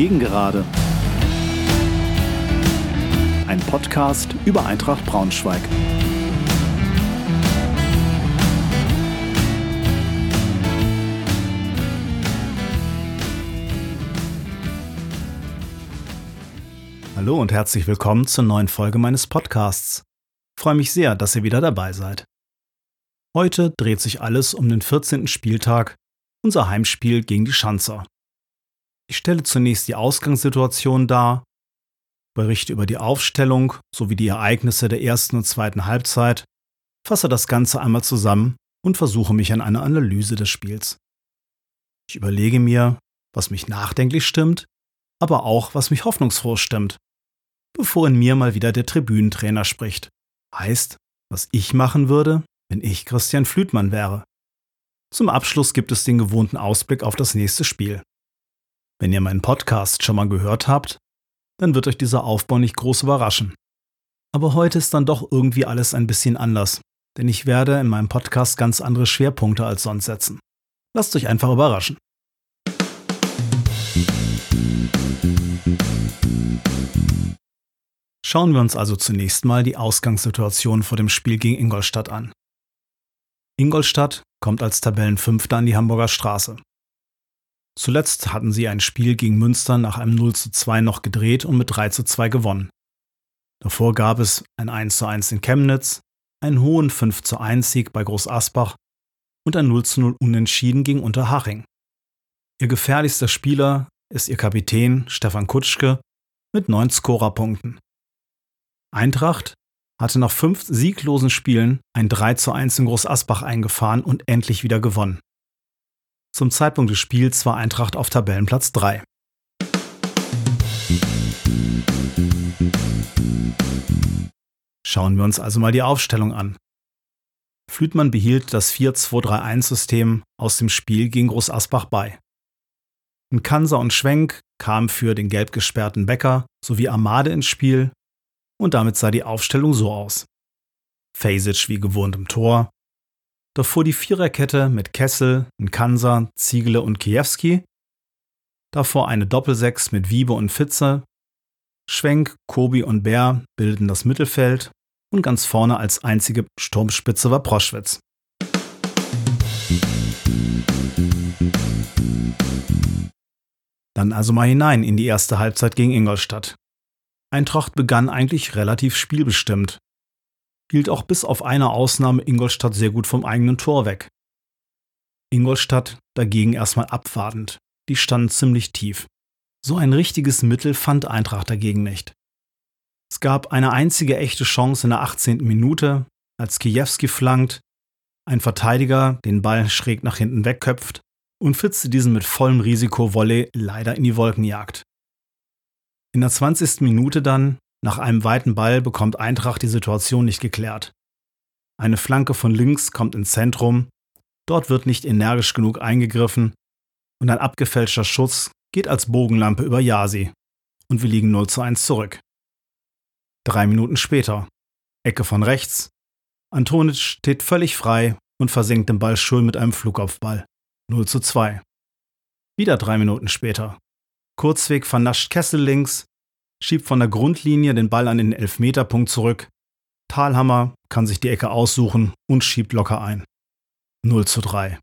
Gegengerade. Ein Podcast über Eintracht Braunschweig. Hallo und herzlich willkommen zur neuen Folge meines Podcasts. Ich freue mich sehr, dass ihr wieder dabei seid. Heute dreht sich alles um den 14. Spieltag, unser Heimspiel gegen die Schanzer. Ich stelle zunächst die Ausgangssituation dar, berichte über die Aufstellung sowie die Ereignisse der ersten und zweiten Halbzeit, fasse das Ganze einmal zusammen und versuche mich an einer Analyse des Spiels. Ich überlege mir, was mich nachdenklich stimmt, aber auch, was mich hoffnungsfroh stimmt, bevor in mir mal wieder der Tribünentrainer spricht. Heißt, was ich machen würde, wenn ich Christian Flüthmann wäre. Zum Abschluss gibt es den gewohnten Ausblick auf das nächste Spiel. Wenn ihr meinen Podcast schon mal gehört habt, dann wird euch dieser Aufbau nicht groß überraschen. Aber heute ist dann doch irgendwie alles ein bisschen anders, denn ich werde in meinem Podcast ganz andere Schwerpunkte als sonst setzen. Lasst euch einfach überraschen. Schauen wir uns also zunächst mal die Ausgangssituation vor dem Spiel gegen Ingolstadt an. Ingolstadt kommt als Tabellenfünfter an die Hamburger Straße. Zuletzt hatten sie ein Spiel gegen Münster nach einem 0:2 noch gedreht und mit 3:2 gewonnen. Davor gab es ein 1:1 in Chemnitz, einen hohen 5:1-Sieg bei Großaspach und ein 0:0 Unentschieden gegen Unterhaching. Ihr gefährlichster Spieler ist ihr Kapitän Stefan Kutschke mit 9 Scorerpunkten. Eintracht hatte nach 5 sieglosen Spielen ein 3:1 in Großaspach eingefahren und endlich wieder gewonnen. Zum Zeitpunkt des Spiels war Eintracht auf Tabellenplatz 3. Schauen wir uns also mal die Aufstellung an. Flüthmann behielt das 4-2-3-1-System aus dem Spiel gegen Großaspach bei. Nkansah und Schwenk kamen für den gelb gesperrten Becker sowie Amade ins Spiel und damit sah die Aufstellung so aus. Fejzić wie gewohnt im Tor, davor die Viererkette mit Kessel, Nkansah, Ziegele und Kiewski, davor eine Doppelsechs mit Wiebe und Fitzke, Schwenk, Kobi und Bär bilden das Mittelfeld und ganz vorne als einzige Sturmspitze war Proschwitz. Dann also mal hinein in die erste Halbzeit gegen Ingolstadt. Eintracht begann eigentlich relativ spielbestimmt, hielt auch bis auf eine Ausnahme Ingolstadt sehr gut vom eigenen Tor weg. Ingolstadt dagegen erstmal abwartend, die standen ziemlich tief. So ein richtiges Mittel fand Eintracht dagegen nicht. Es gab eine einzige echte Chance in der 18. Minute, als Kiewski flankt, ein Verteidiger den Ball schräg nach hinten wegköpft und Fitzke diesen mit vollem Risiko-Volley leider in die Wolken jagt. In der 20. Minute dann, nach einem weiten Ball, bekommt Eintracht die Situation nicht geklärt. Eine Flanke von links kommt ins Zentrum, dort wird nicht energisch genug eingegriffen und ein abgefälschter Schuss geht als Bogenlampe über Jasi und wir liegen 0:1 zurück. 3 Minuten später, Ecke von rechts, Antonitsch steht völlig frei und versenkt den Ball schön mit einem Flugkopfball. 0:2. Wieder 3 Minuten später. Kurzweg vernascht Kessel links, schiebt von der Grundlinie den Ball an den Elfmeterpunkt zurück. Talhammer kann sich die Ecke aussuchen und schiebt locker ein. 0:3.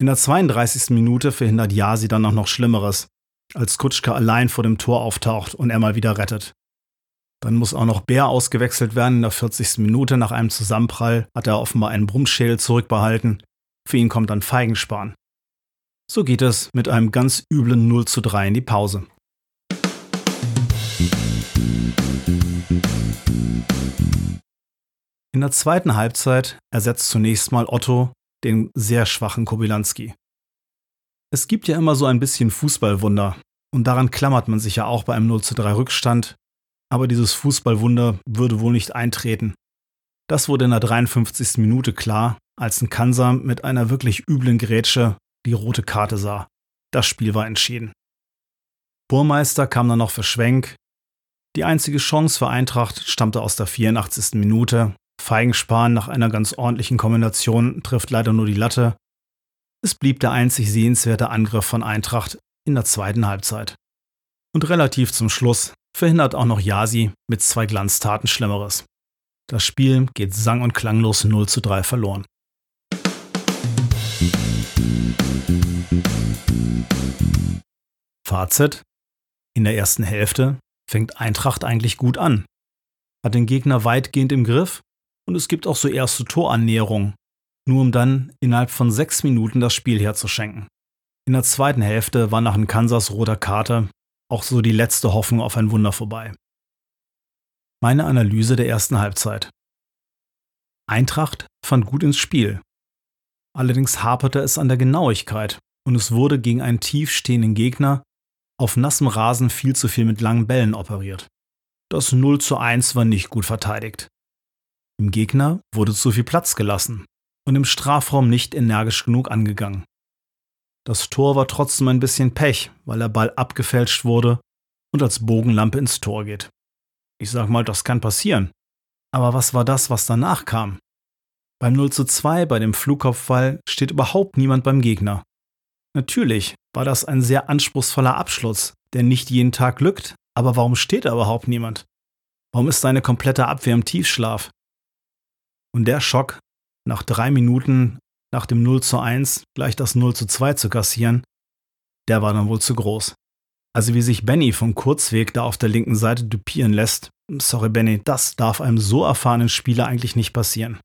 In der 32. Minute verhindert Jasi dann auch noch Schlimmeres, als Kutschka allein vor dem Tor auftaucht und er mal wieder rettet. Dann muss auch noch Bär ausgewechselt werden. In der 40. Minute nach einem Zusammenprall hat er offenbar einen Brummschädel zurückbehalten. Für ihn kommt dann Feigenspahn. So geht es mit einem ganz üblen 0:3 in die Pause. In der zweiten Halbzeit ersetzt zunächst mal Otto den sehr schwachen Kobylanski. Es gibt ja immer so ein bisschen Fußballwunder und daran klammert man sich ja auch bei einem 0:3 Rückstand, aber dieses Fußballwunder würde wohl nicht eintreten. Das wurde in der 53. Minute klar, als Nkansah mit einer wirklich üblen Grätsche die rote Karte sah. Das Spiel war entschieden. Burmeister kam dann noch für Schwenk. Die einzige Chance für Eintracht stammte aus der 84. Minute. Feigenspahn nach einer ganz ordentlichen Kombination trifft leider nur die Latte. Es blieb der einzig sehenswerte Angriff von Eintracht in der zweiten Halbzeit. Und relativ zum Schluss verhindert auch noch Jasi mit zwei Glanztaten Schlimmeres. Das Spiel geht sang- und klanglos 0:3 verloren. Fazit: In der ersten Hälfte fängt Eintracht eigentlich gut an, hat den Gegner weitgehend im Griff und es gibt auch so erste Torannäherungen, nur um dann innerhalb von 6 Minuten das Spiel herzuschenken. In der zweiten Hälfte war nach Nkansahs roter Karte auch so die letzte Hoffnung auf ein Wunder vorbei. Meine Analyse der ersten Halbzeit: Eintracht fand gut ins Spiel. Allerdings haperte es an der Genauigkeit und es wurde gegen einen tiefstehenden Gegner auf nassem Rasen viel zu viel mit langen Bällen operiert. Das 0:1 war nicht gut verteidigt. Dem Gegner wurde zu viel Platz gelassen und im Strafraum nicht energisch genug angegangen. Das Tor war trotzdem ein bisschen Pech, weil der Ball abgefälscht wurde und als Bogenlampe ins Tor geht. Ich sag mal, das kann passieren. Aber was war das, was danach kam? Beim 0:2 bei dem Flugkopfball steht überhaupt niemand beim Gegner. Natürlich war das ein sehr anspruchsvoller Abschluss, der nicht jeden Tag glückt, aber warum steht da überhaupt niemand? Warum ist seine komplette Abwehr im Tiefschlaf? Und der Schock, nach 3 Minuten nach dem 0:1 gleich das 0:2 zu kassieren, der war dann wohl zu groß. Also wie sich Benny vom Kurzweg da auf der linken Seite dupieren lässt, sorry Benny, das darf einem so erfahrenen Spieler eigentlich nicht passieren.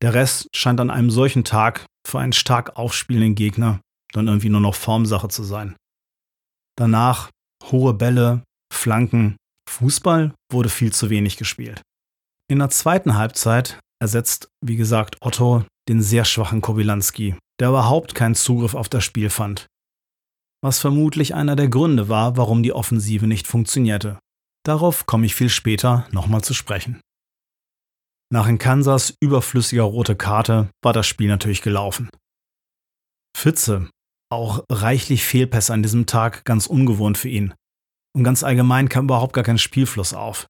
Der Rest scheint an einem solchen Tag für einen stark aufspielenden Gegner dann irgendwie nur noch Formsache zu sein. Danach hohe Bälle, Flanken, Fußball wurde viel zu wenig gespielt. In der zweiten Halbzeit ersetzt, wie gesagt, Otto den sehr schwachen Kobylanski, der überhaupt keinen Zugriff auf das Spiel fand. Was vermutlich einer der Gründe war, warum die Offensive nicht funktionierte. Darauf komme ich viel später nochmal zu sprechen. Nach Nkansahs überflüssiger rote Karte war das Spiel natürlich gelaufen. Fitzke, auch reichlich Fehlpässe an diesem Tag, ganz ungewohnt für ihn. Und ganz allgemein kam überhaupt gar kein Spielfluss auf.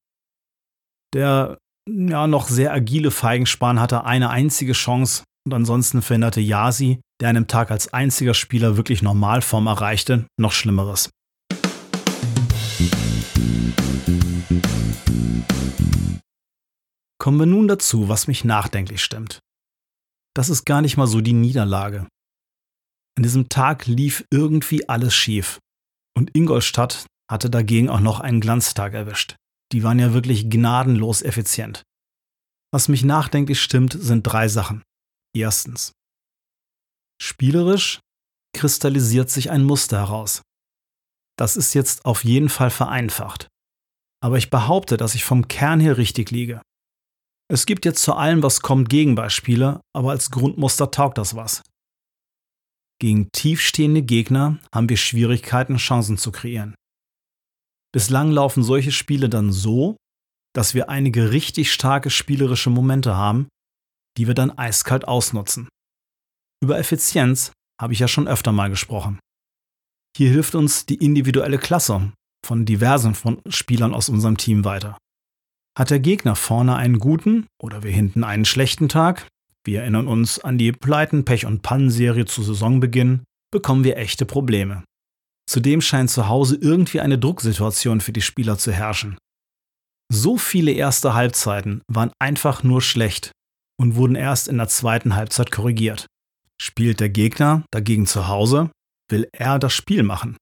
Der noch sehr agile Feigenspahn hatte eine einzige Chance und ansonsten verhinderte Jasi, der an dem Tag als einziger Spieler wirklich Normalform erreichte, noch Schlimmeres. Kommen wir nun dazu, was mich nachdenklich stimmt. Das ist gar nicht mal so die Niederlage. An diesem Tag lief irgendwie alles schief. Und Ingolstadt hatte dagegen auch noch einen Glanztag erwischt. Die waren ja wirklich gnadenlos effizient. Was mich nachdenklich stimmt, sind 3 Sachen. Erstens: Spielerisch kristallisiert sich ein Muster heraus. Das ist jetzt auf jeden Fall vereinfacht. Aber ich behaupte, dass ich vom Kern her richtig liege. Es gibt jetzt zu allem, was kommt, Gegenbeispiele, aber als Grundmuster taugt das was. Gegen tiefstehende Gegner haben wir Schwierigkeiten, Chancen zu kreieren. Bislang laufen solche Spiele dann so, dass wir einige richtig starke spielerische Momente haben, die wir dann eiskalt ausnutzen. Über Effizienz habe ich ja schon öfter mal gesprochen. Hier hilft uns die individuelle Klasse von diversen Spielern aus unserem Team weiter. Hat der Gegner vorne einen guten oder wir hinten einen schlechten Tag, wir erinnern uns an die Pleiten-Pech- und Pannen-Serie zu Saisonbeginn, bekommen wir echte Probleme. Zudem scheint zu Hause irgendwie eine Drucksituation für die Spieler zu herrschen. So viele erste Halbzeiten waren einfach nur schlecht und wurden erst in der zweiten Halbzeit korrigiert. Spielt der Gegner dagegen zu Hause, will er das Spiel machen.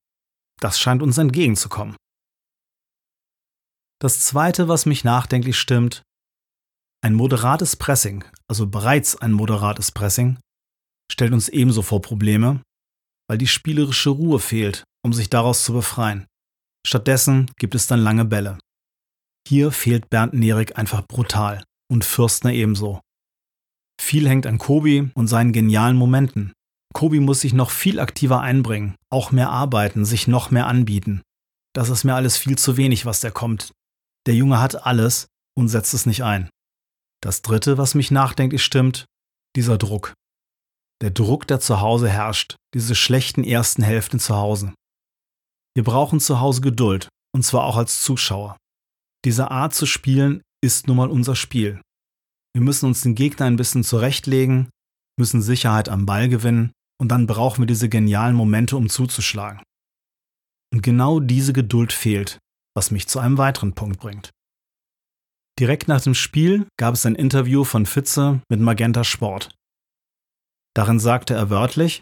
Das scheint uns entgegenzukommen. Das zweite, was mich nachdenklich stimmt: ein moderates Pressing, also bereits ein moderates Pressing, stellt uns ebenso vor Probleme, weil die spielerische Ruhe fehlt, um sich daraus zu befreien. Stattdessen gibt es dann lange Bälle. Hier fehlt Bernd Nerik einfach brutal und Fürstner ebenso. Viel hängt an Kobi und seinen genialen Momenten. Kobi muss sich noch viel aktiver einbringen, auch mehr arbeiten, sich noch mehr anbieten. Das ist mir alles viel zu wenig, was der kommt. Der Junge hat alles und setzt es nicht ein. Das dritte, was mich nachdenklich stimmt: dieser Druck. Der Druck, der zu Hause herrscht, diese schlechten ersten Hälften zu Hause. Wir brauchen zu Hause Geduld, und zwar auch als Zuschauer. Diese Art zu spielen ist nun mal unser Spiel. Wir müssen uns den Gegner ein bisschen zurechtlegen, müssen Sicherheit am Ball gewinnen und dann brauchen wir diese genialen Momente, um zuzuschlagen. Und genau diese Geduld fehlt, was mich zu einem weiteren Punkt bringt. Direkt nach dem Spiel gab es ein Interview von Fitzke mit Magenta Sport. Darin sagte er wörtlich: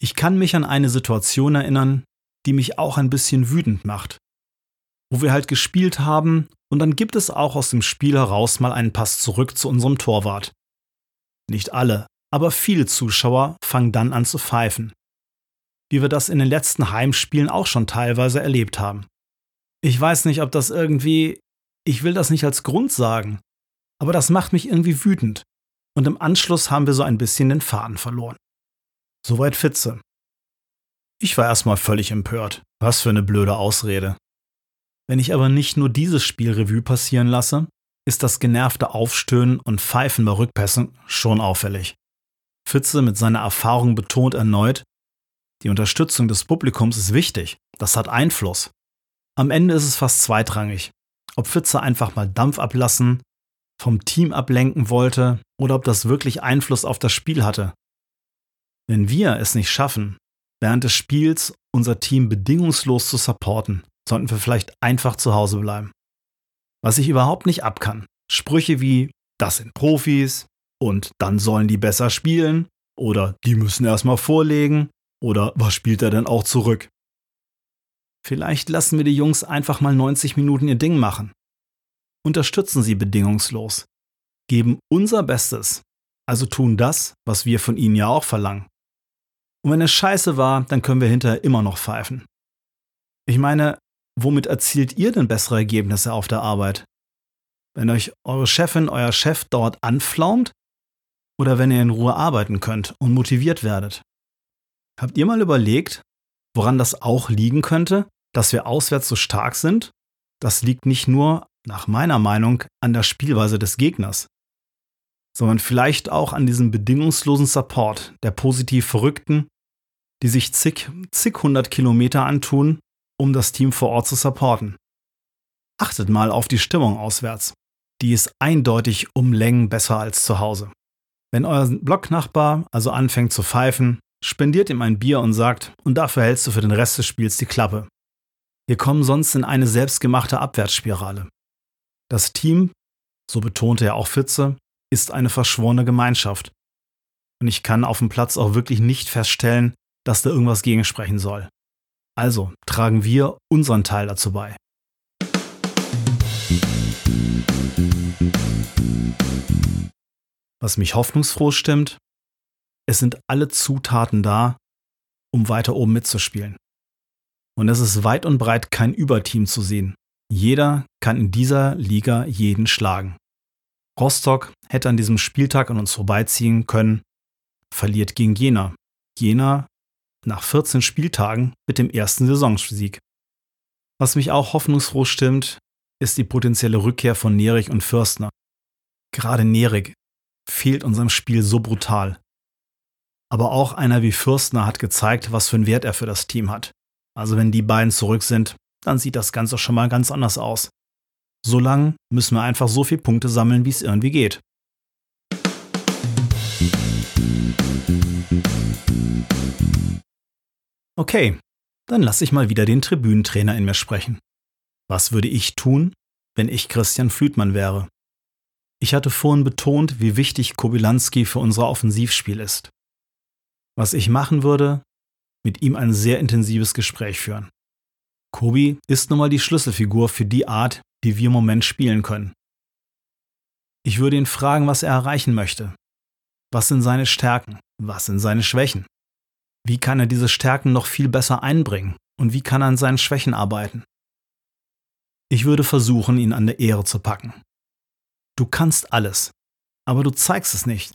Ich kann mich an eine Situation erinnern, die mich auch ein bisschen wütend macht. Wo wir halt gespielt haben und dann gibt es auch aus dem Spiel heraus mal einen Pass zurück zu unserem Torwart. Nicht alle, aber viele Zuschauer fangen dann an zu pfeifen. Wie wir das in den letzten Heimspielen auch schon teilweise erlebt haben. Ich weiß nicht, ob das irgendwie, ich will das nicht als Grund sagen, aber das macht mich irgendwie wütend. Und im Anschluss haben wir so ein bisschen den Faden verloren. Soweit Fitzke. Ich war erstmal völlig empört. Was für eine blöde Ausrede. Wenn ich aber nicht nur dieses Spiel Revue passieren lasse, ist das genervte Aufstöhnen und Pfeifen bei Rückpässen schon auffällig. Fitzke mit seiner Erfahrung betont erneut: Die Unterstützung des Publikums ist wichtig, das hat Einfluss. Am Ende ist es fast zweitrangig, ob Fitzke einfach mal Dampf ablassen, vom Team ablenken wollte oder ob das wirklich Einfluss auf das Spiel hatte. Wenn wir es nicht schaffen, während des Spiels unser Team bedingungslos zu supporten, sollten wir vielleicht einfach zu Hause bleiben. Was ich überhaupt nicht abkann, Sprüche wie „das sind Profis“ und „dann sollen die besser spielen“ oder „die müssen erstmal vorlegen“. Oder was spielt er denn auch zurück? Vielleicht lassen wir die Jungs einfach mal 90 Minuten ihr Ding machen. Unterstützen sie bedingungslos. Geben unser Bestes. Also tun das, was wir von ihnen ja auch verlangen. Und wenn es scheiße war, dann können wir hinterher immer noch pfeifen. Ich meine, womit erzielt ihr denn bessere Ergebnisse auf der Arbeit? Wenn euch eure Chefin, euer Chef dort anflaumt? Oder wenn ihr in Ruhe arbeiten könnt und motiviert werdet? Habt ihr mal überlegt, woran das auch liegen könnte, dass wir auswärts so stark sind? Das liegt nicht nur, nach meiner Meinung, an der Spielweise des Gegners, sondern vielleicht auch an diesem bedingungslosen Support der positiv Verrückten, die sich zig hundert Kilometer antun, um das Team vor Ort zu supporten. Achtet mal auf die Stimmung auswärts. Die ist eindeutig um Längen besser als zu Hause. Wenn euer Blocknachbar also anfängt zu pfeifen, spendiert ihm ein Bier und sagt, und dafür hältst du für den Rest des Spiels die Klappe. Wir kommen sonst in eine selbstgemachte Abwärtsspirale. Das Team, so betonte ja auch Fitzke, ist eine verschworene Gemeinschaft. Und ich kann auf dem Platz auch wirklich nicht feststellen, dass da irgendwas gegen sprechen soll. Also tragen wir unseren Teil dazu bei. Was mich hoffnungsfroh stimmt: Es sind alle Zutaten da, um weiter oben mitzuspielen. Und es ist weit und breit kein Überteam zu sehen. Jeder kann in dieser Liga jeden schlagen. Rostock hätte an diesem Spieltag an uns vorbeiziehen können, verliert gegen Jena. Jena nach 14 Spieltagen mit dem ersten Saisonsieg. Was mich auch hoffnungsfroh stimmt, ist die potenzielle Rückkehr von Nerik und Fürstner. Gerade Nerik fehlt unserem Spiel so brutal. Aber auch einer wie Fürstner hat gezeigt, was für einen Wert er für das Team hat. Also wenn die beiden zurück sind, dann sieht das Ganze schon mal ganz anders aus. Solange müssen wir einfach so viele Punkte sammeln, wie es irgendwie geht. Okay, dann lasse ich mal wieder den Tribünentrainer in mir sprechen. Was würde ich tun, wenn ich Christian Flüthmann wäre? Ich hatte vorhin betont, wie wichtig Kobylanski für unser Offensivspiel ist. Was ich machen würde, mit ihm ein sehr intensives Gespräch führen. Kobi ist nun mal die Schlüsselfigur für die Art, die wir im Moment spielen können. Ich würde ihn fragen, was er erreichen möchte. Was sind seine Stärken? Was sind seine Schwächen? Wie kann er diese Stärken noch viel besser einbringen? Und wie kann er an seinen Schwächen arbeiten? Ich würde versuchen, ihn an der Ehre zu packen. Du kannst alles, aber du zeigst es nicht,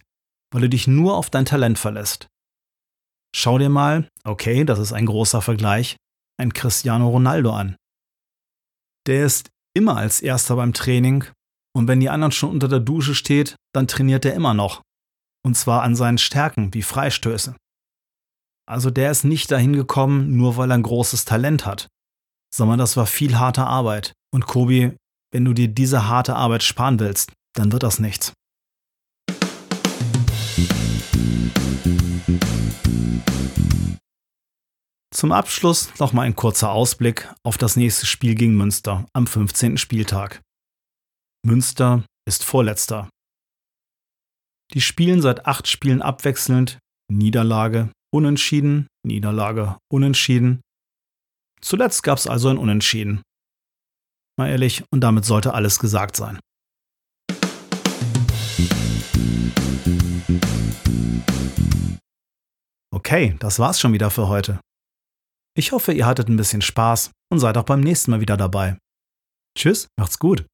weil du dich nur auf dein Talent verlässt. Schau dir mal, okay, das ist ein großer Vergleich, einen Cristiano Ronaldo an. Der ist immer als Erster beim Training und wenn die anderen schon unter der Dusche steht, dann trainiert er immer noch. Und zwar an seinen Stärken wie Freistöße. Also der ist nicht dahin gekommen, nur weil er ein großes Talent hat. Sondern das war viel harte Arbeit. Und Kobi, wenn du dir diese harte Arbeit sparen willst, dann wird das nichts. Zum Abschluss nochmal ein kurzer Ausblick auf das nächste Spiel gegen Münster am 15. Spieltag. Münster ist Vorletzter. Die spielen seit 8 Spielen abwechselnd Niederlage, Unentschieden, Niederlage, Unentschieden. Zuletzt gab es also ein Unentschieden. Mal ehrlich, und damit sollte alles gesagt sein. Okay, das war's schon wieder für heute. Ich hoffe, ihr hattet ein bisschen Spaß und seid auch beim nächsten Mal wieder dabei. Tschüss, macht's gut!